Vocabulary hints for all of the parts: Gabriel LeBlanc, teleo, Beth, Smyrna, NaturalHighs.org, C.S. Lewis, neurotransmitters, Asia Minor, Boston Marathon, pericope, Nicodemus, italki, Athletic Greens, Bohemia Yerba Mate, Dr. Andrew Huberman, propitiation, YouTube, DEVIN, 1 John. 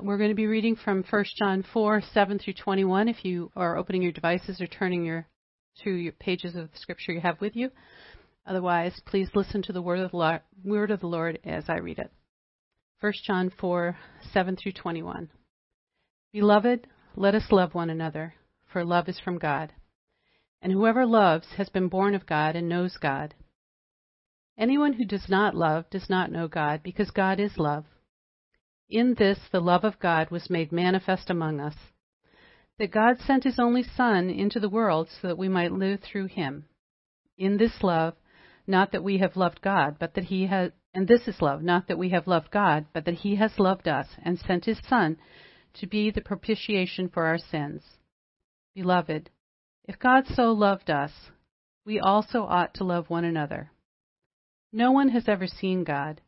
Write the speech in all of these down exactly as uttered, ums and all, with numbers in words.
We're going to be reading from First John four, seven through twenty-one. If you are opening your devices or turning your to your pages of the scripture you have with you. Otherwise, please listen to the word of the Lord, word of the Lord as I read it. First John four, seven through twenty-one. Beloved, let us love one another, for love is from God. And whoever loves has been born of God and knows God. Anyone who does not love does not know God, because God is love. In this, the love of God was made manifest among us, that God sent his only Son into the world so that we might live through him. In this love, not that we have loved God, but that he has, and this is love, not that we have loved God, but that he has loved us and sent his Son to be the propitiation for our sins. Beloved, if God so loved us, we also ought to love one another. No one has ever seen God.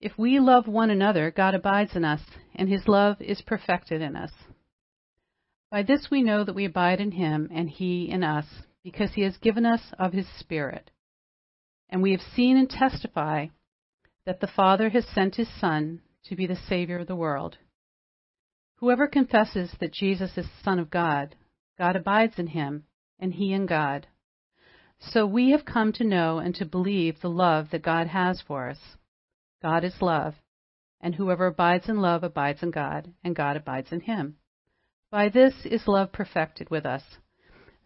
If we love one another, God abides in us, and his love is perfected in us. By this we know that we abide in him, and he in us, because he has given us of his Spirit. And we have seen and testify that the Father has sent his Son to be the Savior of the world. Whoever confesses that Jesus is the Son of God, God abides in him, and he in God. So we have come to know and to believe the love that God has for us. God is love, and whoever abides in love abides in God, and God abides in him. By this is love perfected with us,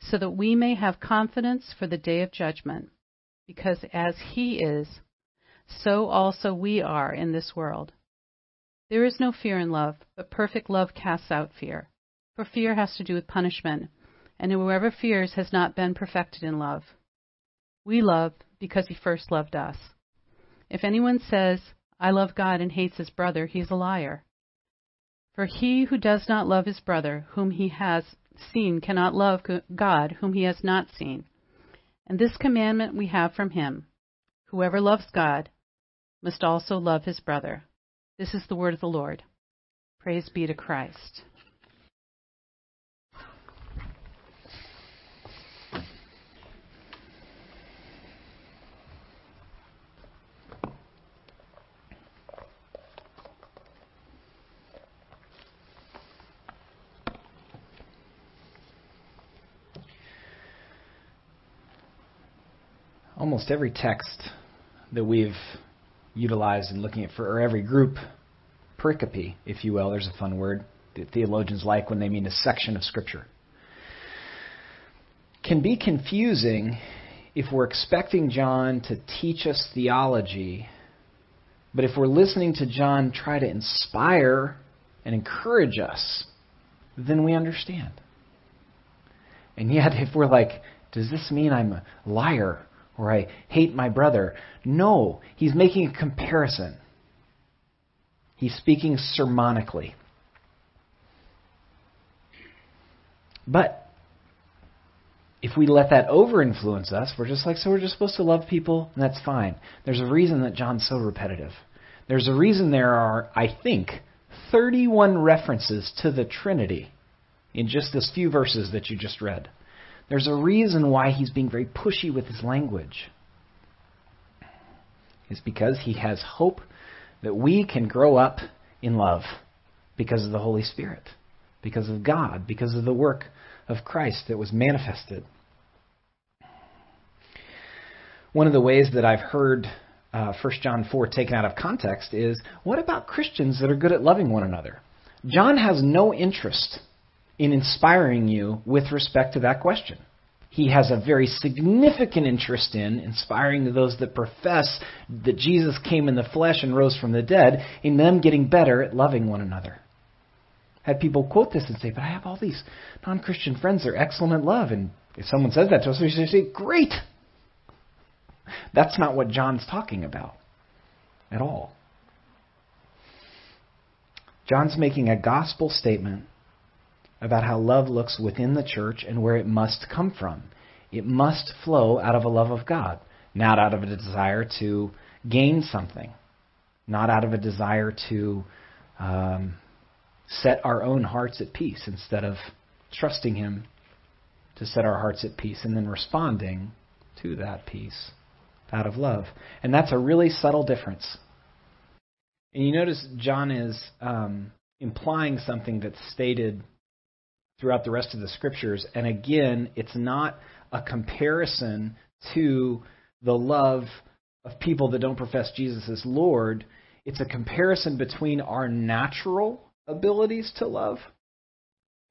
so that we may have confidence for the day of judgment, because as he is, so also we are in this world. There is no fear in love, but perfect love casts out fear, for fear has to do with punishment, and whoever fears has not been perfected in love. We love because he first loved us. If anyone says, "I love God," and hates his brother, he is a liar. For he who does not love his brother, whom he has seen, cannot love God, whom he has not seen. And this commandment we have from him: whoever loves God must also love his brother. This is the word of the Lord. Praise be to Christ. Almost every text that we've utilized in looking at for or every group, pericope, if you will, there's a fun word that theologians like when they mean a section of Scripture, can be confusing if we're expecting John to teach us theology, but if we're listening to John try to inspire and encourage us, then we understand. And yet, if we're like, does this mean I'm a liar? Or I hate my brother. No, he's making a comparison. He's speaking sermonically. But if we let that over-influence us, we're just like, so we're just supposed to love people, and that's fine. There's a reason that John's so repetitive. There's a reason there are, I think, thirty-one references to the Trinity in just this few verses that you just read. There's a reason why he's being very pushy with his language. It's because he has hope that we can grow up in love because of the Holy Spirit, because of God, because of the work of Christ that was manifested. One of the ways that I've heard uh, First John four taken out of context is, what about Christians that are good at loving one another? John has no interest in inspiring you with respect to that question. He has a very significant interest in inspiring those that profess that Jesus came in the flesh and rose from the dead, in them getting better at loving one another. Had people quote this and say, but I have all these non-Christian friends that are excellent at love, and if someone says that to us, we should say, great! That's not what John's talking about at all. John's making a gospel statement about how love looks within the church and where it must come from. It must flow out of a love of God, not out of a desire to gain something, not out of a desire to um, set our own hearts at peace instead of trusting him to set our hearts at peace and then responding to that peace out of love. And that's a really subtle difference. And you notice John is um, implying something that's stated throughout the rest of the Scriptures. And again, it's not a comparison to the love of people that don't profess Jesus as Lord. It's a comparison between our natural abilities to love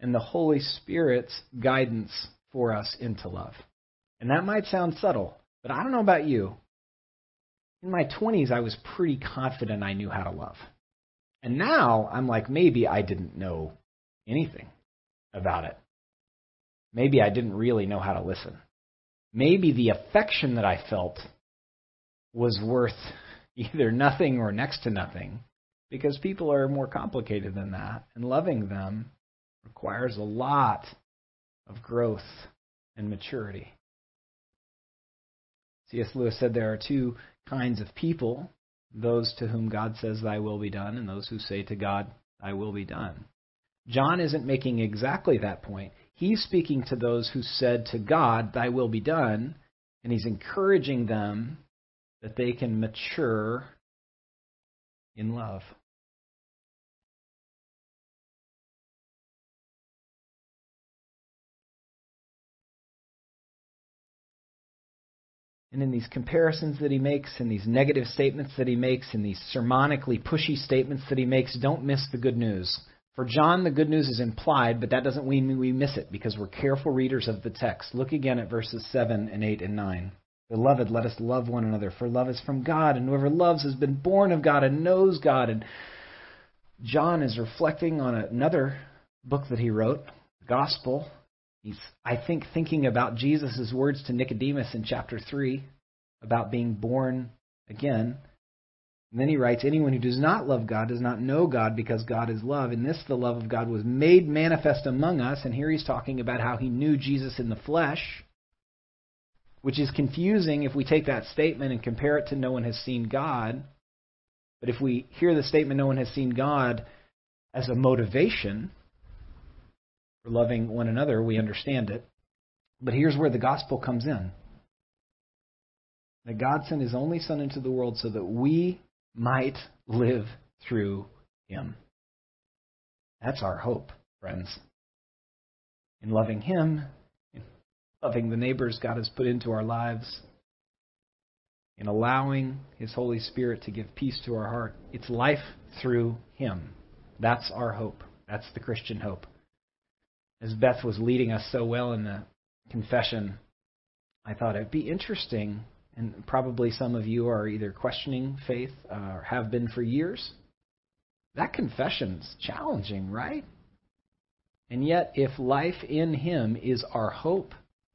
and the Holy Spirit's guidance for us into love. And that might sound subtle, but I don't know about you. In my twenties, I was pretty confident I knew how to love. And now I'm like, maybe I didn't know anything about it. Maybe I didn't really know how to listen. Maybe the affection that I felt was worth either nothing or next to nothing, because people are more complicated than that, and loving them requires a lot of growth and maturity. C S Lewis said there are two kinds of people, those to whom God says, "Thy will be done," and those who say to God, "Thy will be done." John isn't making exactly that point. He's speaking to those who said to God, "Thy will be done," and he's encouraging them that they can mature in love. And in these comparisons that he makes, in these negative statements that he makes, in these sermonically pushy statements that he makes, don't miss the good news. For John, the good news is implied, but that doesn't mean we miss it, because we're careful readers of the text. Look again at verses seven and eight and nine. "Beloved, let us love one another, for love is from God, and whoever loves has been born of God and knows God." And John is reflecting on another book that he wrote, the Gospel. He's, I think, thinking about Jesus' words to Nicodemus in chapter three about being born again. And then he writes, "Anyone who does not love God does not know God, because God is love. In this, the love of God was made manifest among us." And here he's talking about how he knew Jesus in the flesh, which is confusing if we take that statement and compare it to "no one has seen God." But if we hear the statement "no one has seen God" as a motivation for loving one another, we understand it. But here's where the gospel comes in. That God sent his only Son into the world so that we might live through him. That's our hope, friends. In loving him, in loving the neighbors God has put into our lives, in allowing his Holy Spirit to give peace to our heart, it's life through him. That's our hope. That's the Christian hope. As Beth was leading us so well in the confession, I thought it'd be interesting, and probably some of you are either questioning faith uh, or have been for years. That confession's challenging, right? And yet, if life in him is our hope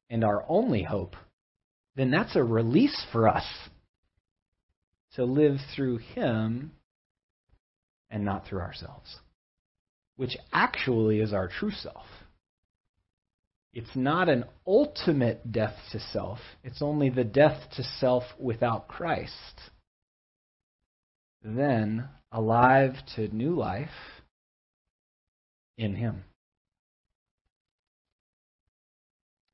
and our only hope, then that's a release for us to live through him and not through ourselves, which actually is our true self. It's not an ultimate death to self. It's only the death to self without Christ. Then alive to new life in him.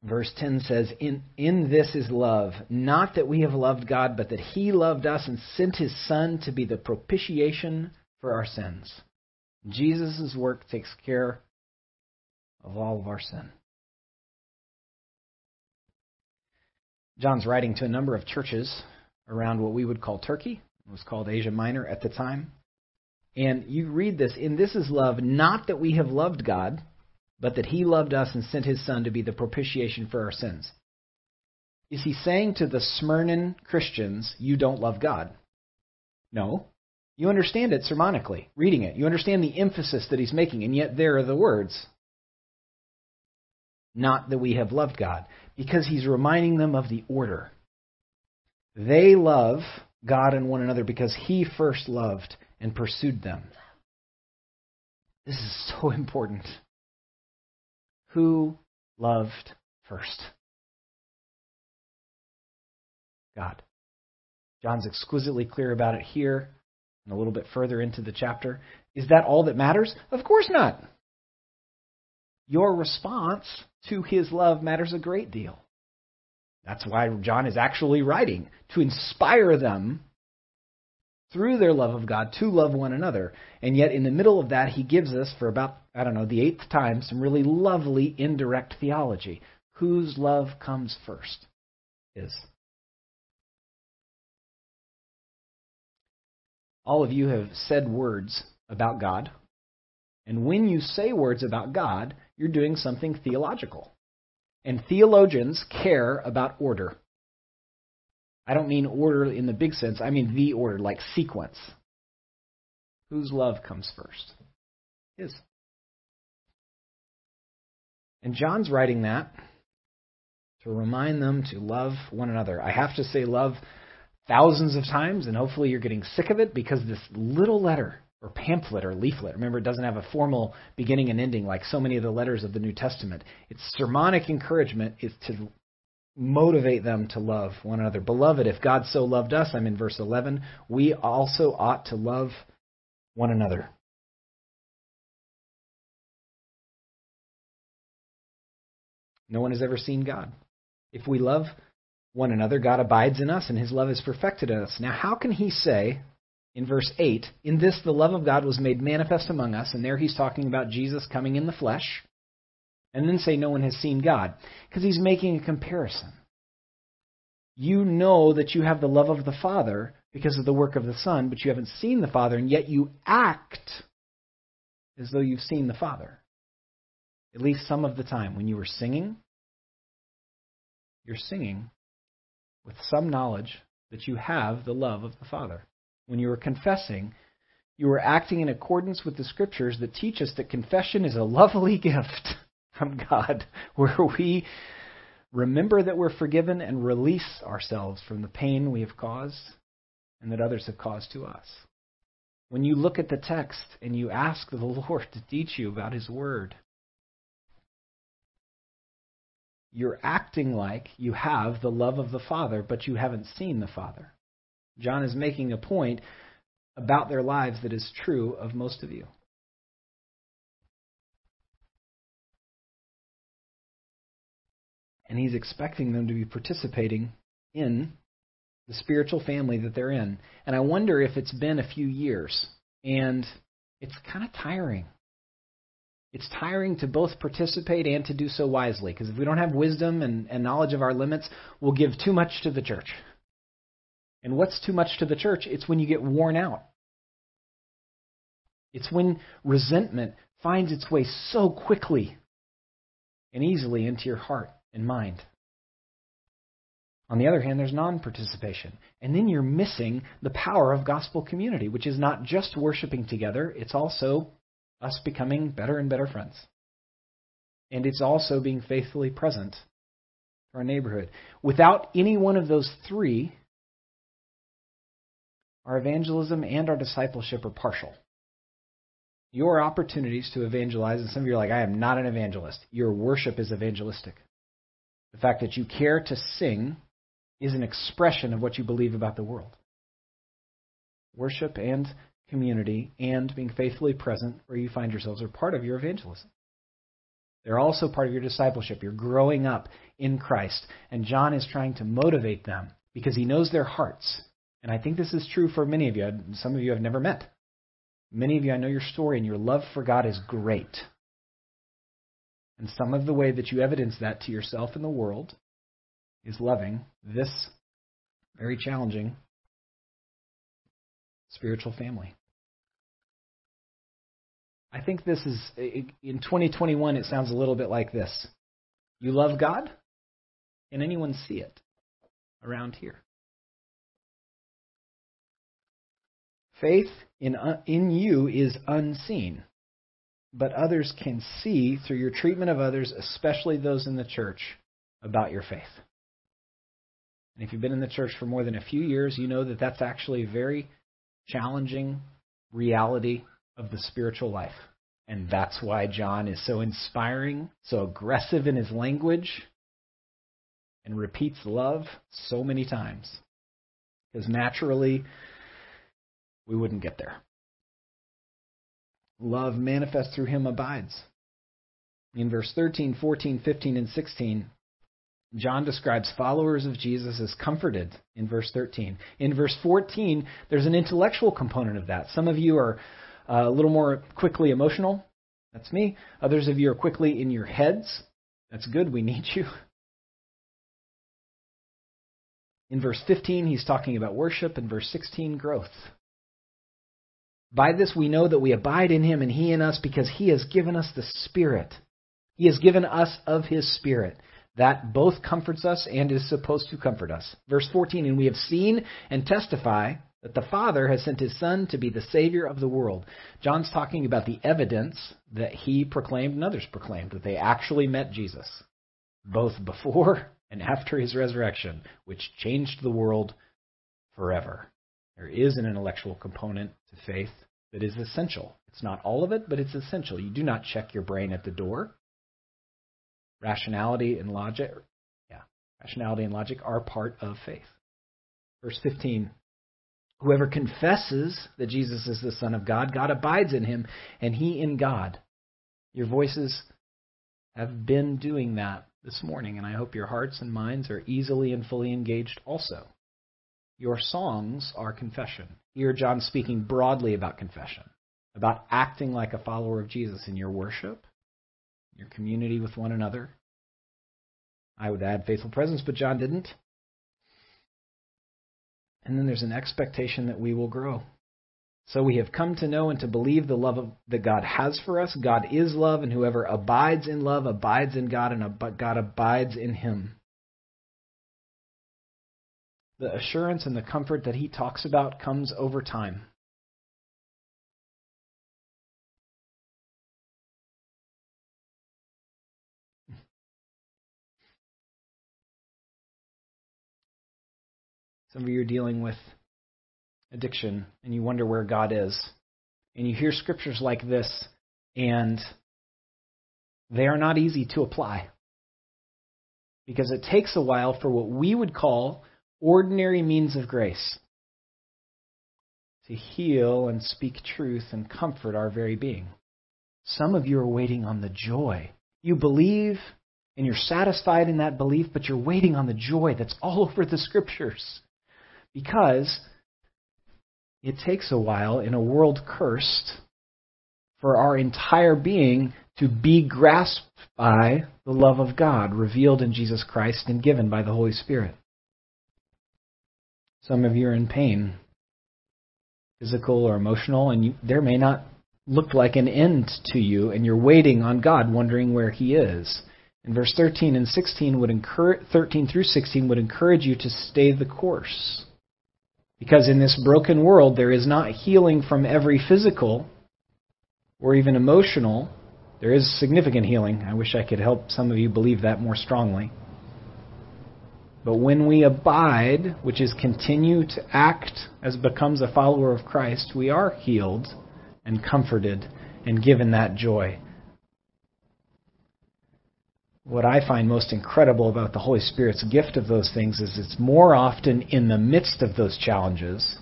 Verse ten says, in, in this is love, not that we have loved God, but that he loved us and sent his Son to be the propitiation for our sins. Jesus' work takes care of all of our sin. John's writing to a number of churches around what we would call Turkey. It was called Asia Minor at the time. And you read this, "In this is love, not that we have loved God, but that he loved us and sent his Son to be the propitiation for our sins." Is he saying to the Smyrna Christians, "You don't love God"? No. You understand it sermonically, reading it. You understand the emphasis that he's making, and yet there are the words, "Not that we have loved God," because he's reminding them of the order. They love God and one another because he first loved and pursued them. This is so important. Who loved first? God. John's exquisitely clear about it here and a little bit further into the chapter. Is that all that matters? Of course not. Your response to his love matters a great deal. That's why John is actually writing, to inspire them through their love of God to love one another. And yet in the middle of that, he gives us, for about, I don't know, the eighth time, some really lovely indirect theology. Whose love comes first is. All of you have said words about God. And when you say words about God, you're doing something theological. And theologians care about order. I don't mean order in the big sense. I mean the order, like sequence. Whose love comes first? His. And John's writing that to remind them to love one another. I have to say love thousands of times, and hopefully you're getting sick of it, because this little letter, or pamphlet, or leaflet, remember, it doesn't have a formal beginning and ending like so many of the letters of the New Testament. Its sermonic encouragement is to motivate them to love one another. Beloved, if God so loved us, I'm in verse eleven, we also ought to love one another. No one has ever seen God. If we love one another, God abides in us, and his love is perfected in us. Now, how can he say, in verse eight, in this the love of God was made manifest among us, and there he's talking about Jesus coming in the flesh, and then say no one has seen God? Because he's making a comparison. You know that you have the love of the Father because of the work of the Son, but you haven't seen the Father, and yet you act as though you've seen the Father. At least some of the time. When you were singing, you're singing with some knowledge that you have the love of the Father. When you were confessing, you were acting in accordance with the Scriptures that teach us that confession is a lovely gift from God, where we remember that we're forgiven and release ourselves from the pain we have caused and that others have caused to us. When you look at the text and you ask the Lord to teach you about his word, you're acting like you have the love of the Father, but you haven't seen the Father. John is making a point about their lives that is true of most of you. And he's expecting them to be participating in the spiritual family that they're in. And I wonder if it's been a few years, and it's kind of tiring. It's tiring to both participate and to do so wisely, because if we don't have wisdom and, and knowledge of our limits, we'll give too much to the church. And what's too much to the church? It's when you get worn out. It's when resentment finds its way so quickly and easily into your heart and mind. On the other hand, there's non-participation. And then you're missing the power of gospel community, which is not just worshiping together. It's also us becoming better and better friends. And it's also being faithfully present for our neighborhood. Without any one of those three, our evangelism and our discipleship are partial. Your opportunities to evangelize, and some of you are like, I am not an evangelist. Your worship is evangelistic. The fact that you care to sing is an expression of what you believe about the world. Worship and community and being faithfully present where you find yourselves are part of your evangelism. They're also part of your discipleship. You're growing up in Christ. And John is trying to motivate them because he knows their hearts. And I think this is true for many of you. Some of you I've never met. Many of you, I know your story, and your love for God is great. And some of the way that you evidence that to yourself and the world is loving this very challenging spiritual family. I think this is, in twenty twenty-one, it sounds a little bit like this. You love God? Can anyone see it around here? Faith in uh, in you is unseen, but others can see through your treatment of others, especially those in the church, about your faith. And if you've been in the church for more than a few years, you know that that's actually a very challenging reality of the spiritual life. And that's why John is so inspiring, so aggressive in his language, and repeats love so many times. Because naturally, we wouldn't get there. Love manifest through him abides. In verse thirteen, fourteen, fifteen, and sixteen, John describes followers of Jesus as comforted in verse thirteen. In verse fourteen, there's an intellectual component of that. Some of you are a little more quickly emotional. That's me. Others of you are quickly in your heads. That's good. We need you. In verse fifteen, he's talking about worship. In verse sixteen, growth. By this we know that we abide in him and he in us, because he has given us the Spirit. He has given us of his Spirit. That both comforts us and is supposed to comfort us. Verse fourteen, and we have seen and testify that the Father has sent his Son to be the Savior of the world. John's talking about the evidence that he proclaimed and others proclaimed, that they actually met Jesus, both before and after his resurrection, which changed the world forever. There is an intellectual component to faith that is essential. It's not all of it, but it's essential. You do not check your brain at the door. Rationality and logic, yeah, rationality and logic are part of faith. Verse fifteen, whoever confesses that Jesus is the Son of God, God abides in him, and he in God. Your voices have been doing that this morning, and I hope your hearts and minds are easily and fully engaged also. Your songs are confession. Here John speaking broadly about confession, about acting like a follower of Jesus in your worship, your community with one another. I would add faithful presence, but John didn't. And then there's an expectation that we will grow. So we have come to know and to believe the love of, that God has for us. God is love, and whoever abides in love abides in God, and ab- God abides in him. The assurance and the comfort that he talks about comes over time. Some of you are dealing with addiction, and you wonder where God is. And you hear scriptures like this, and they are not easy to apply. Because it takes a while for what we would call ordinary means of grace to heal and speak truth and comfort our very being. Some of you are waiting on the joy. You believe, and you're satisfied in that belief, but you're waiting on the joy that's all over the scriptures. Because it takes a while in a world cursed for our entire being to be grasped by the love of God revealed in Jesus Christ and given by the Holy Spirit. Some of you are in pain, physical or emotional, and you, there may not look like an end to you, and you're waiting on God, wondering where he is. And verse thirteen and sixteen would encourage, thirteen through sixteen would encourage you to stay the course. Because in this broken world, there is not healing from every physical or even emotional. There is significant healing. I wish I could help some of you believe that more strongly. But when we abide, which is continue to act as becomes a follower of Christ, we are healed and comforted and given that joy. What I find most incredible about the Holy Spirit's gift of those things is it's more often in the midst of those challenges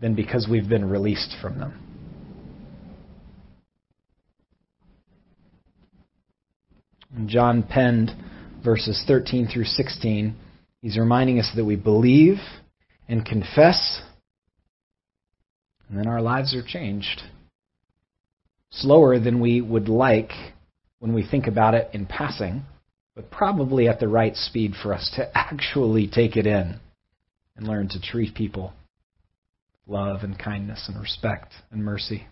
than because we've been released from them. And John penned verses thirteen through sixteen. He's reminding us that we believe and confess, and then our lives are changed. Slower than we would like when we think about it in passing, but probably at the right speed for us to actually take it in and learn to treat people with love and kindness and respect and mercy.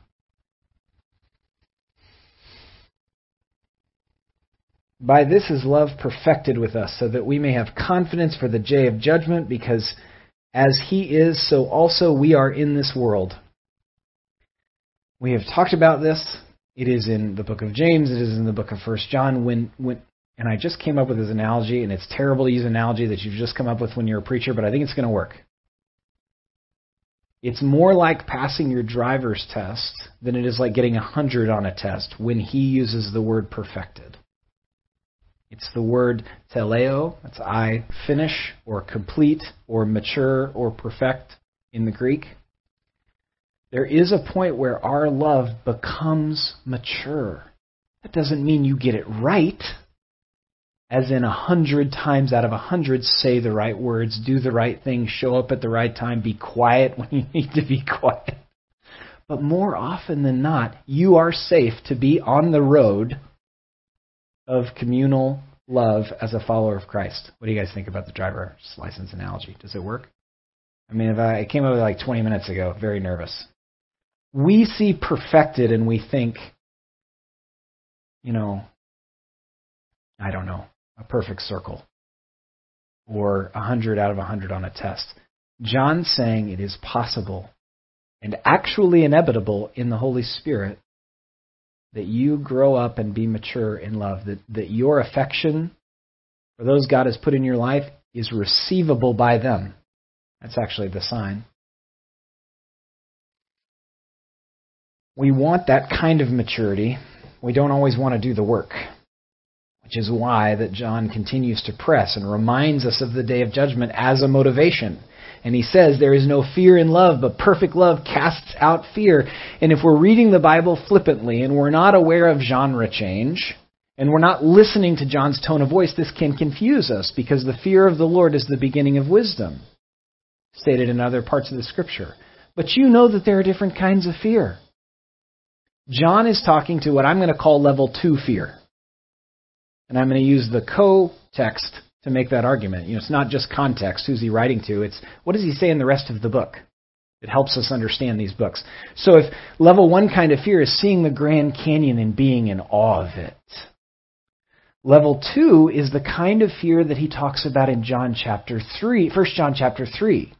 By this is love perfected with us, so that we may have confidence for the day of judgment, because as he is, so also we are in this world. We have talked about this. It is in the book of James. It is in the book of First John. When, when, and I just came up with this analogy, and it's terrible to use an analogy that you've just come up with when you're a preacher, but I think it's going to work. It's more like passing your driver's test than it is like getting one hundred on a test when he uses the word perfected. It's the word teleo. That's I finish or complete or mature or perfect in the Greek. There is a point where our love becomes mature. That doesn't mean you get it right. as in a hundred times out of a hundred, say the right words, do the right thing, show up at the right time, be quiet when you need to be quiet. But more often than not, you are safe to be on the road of communal love as a follower of Christ. What do you guys think about the driver's license analogy? Does it work? I mean, if I, it came up like twenty minutes ago, very nervous. We see perfected and we think, you know, I don't know, a perfect circle or one hundred out of one hundred on a test. John's saying it is possible and actually inevitable in the Holy Spirit that you grow up and be mature in love, that, that your affection for those God has put in your life is receivable by them. That's actually the sign. We want that kind of maturity. We don't always want to do the work, which is why that John continues to press and reminds us of the day of judgment as a motivation. And he says there is no fear in love, but perfect love casts out fear. And if we're reading the Bible flippantly and we're not aware of genre change and we're not listening to John's tone of voice, this can confuse us because the fear of the Lord is the beginning of wisdom, stated in other parts of the Scripture. But you know that there are different kinds of fear. John is talking to what I'm going to call level two fear. And I'm going to use the co-text to make that argument. You know, it's not just context, who's he writing to, it's what does he say in the rest of the book? It helps us understand these books. So if level one kind of fear is seeing the Grand Canyon and being in awe of it, level two is the kind of fear that he talks about in John chapter three, First John chapter three,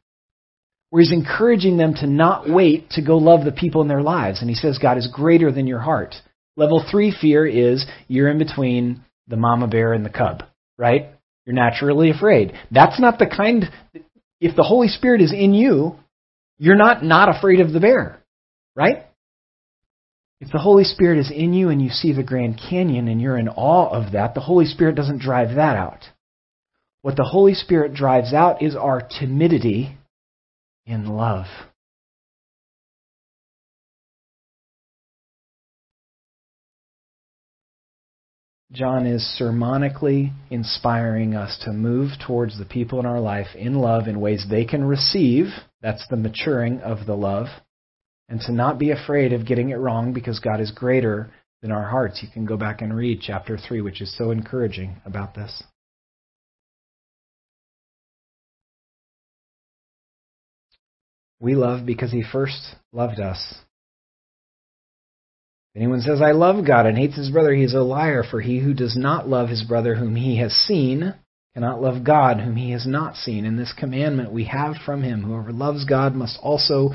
where he's encouraging them to not wait to go love the people in their lives. And he says, God is greater than your heart. Level three fear is you're in between the mama bear and the cub, right? You're naturally afraid. That's not the kind, if the Holy Spirit is in you, you're not not afraid of the bear, right? If the Holy Spirit is in you and you see the Grand Canyon and you're in awe of that, the Holy Spirit doesn't drive that out. What the Holy Spirit drives out is our timidity in love. John is sermonically inspiring us to move towards the people in our life in love in ways they can receive. That's the maturing of the love. And to not be afraid of getting it wrong because God is greater than our hearts. You can go back and read chapter three, which is so encouraging about this. We love because he first loved us. If anyone says, I love God and hates his brother, he is a liar, for he who does not love his brother whom he has seen cannot love God whom he has not seen. And this commandment we have from him, whoever loves God must also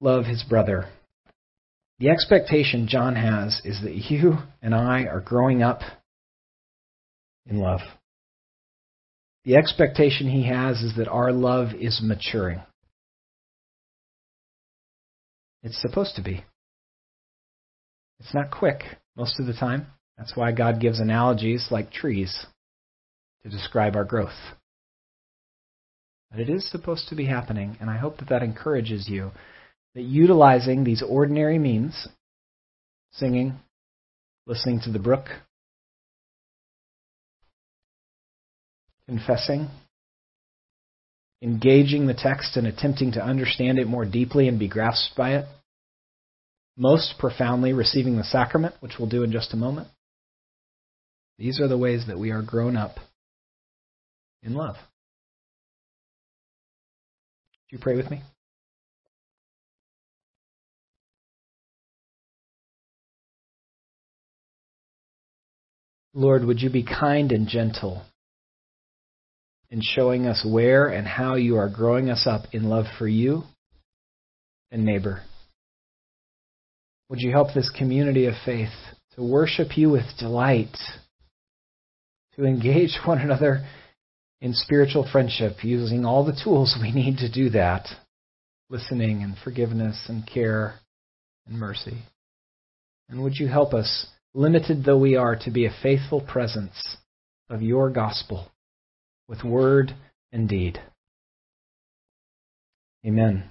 love his brother. The expectation John has is that you and I are growing up in love. The expectation he has is that our love is maturing. It's supposed to be. It's not quick most of the time. That's why God gives analogies like trees to describe our growth. But it is supposed to be happening, and I hope that that encourages you, that utilizing these ordinary means, singing, listening to the brook, confessing, engaging the text and attempting to understand it more deeply and be grasped by it, most profoundly receiving the sacrament, which we'll do in just a moment. These are the ways that we are grown up in love. Would you pray with me? Lord, would you be kind and gentle in showing us where and how you are growing us up in love for you and neighbor. Would you help this community of faith to worship you with delight, to engage one another in spiritual friendship using all the tools we need to do that, listening and forgiveness and care and mercy. And would you help us, limited though we are, to be a faithful presence of your gospel with word and deed. Amen.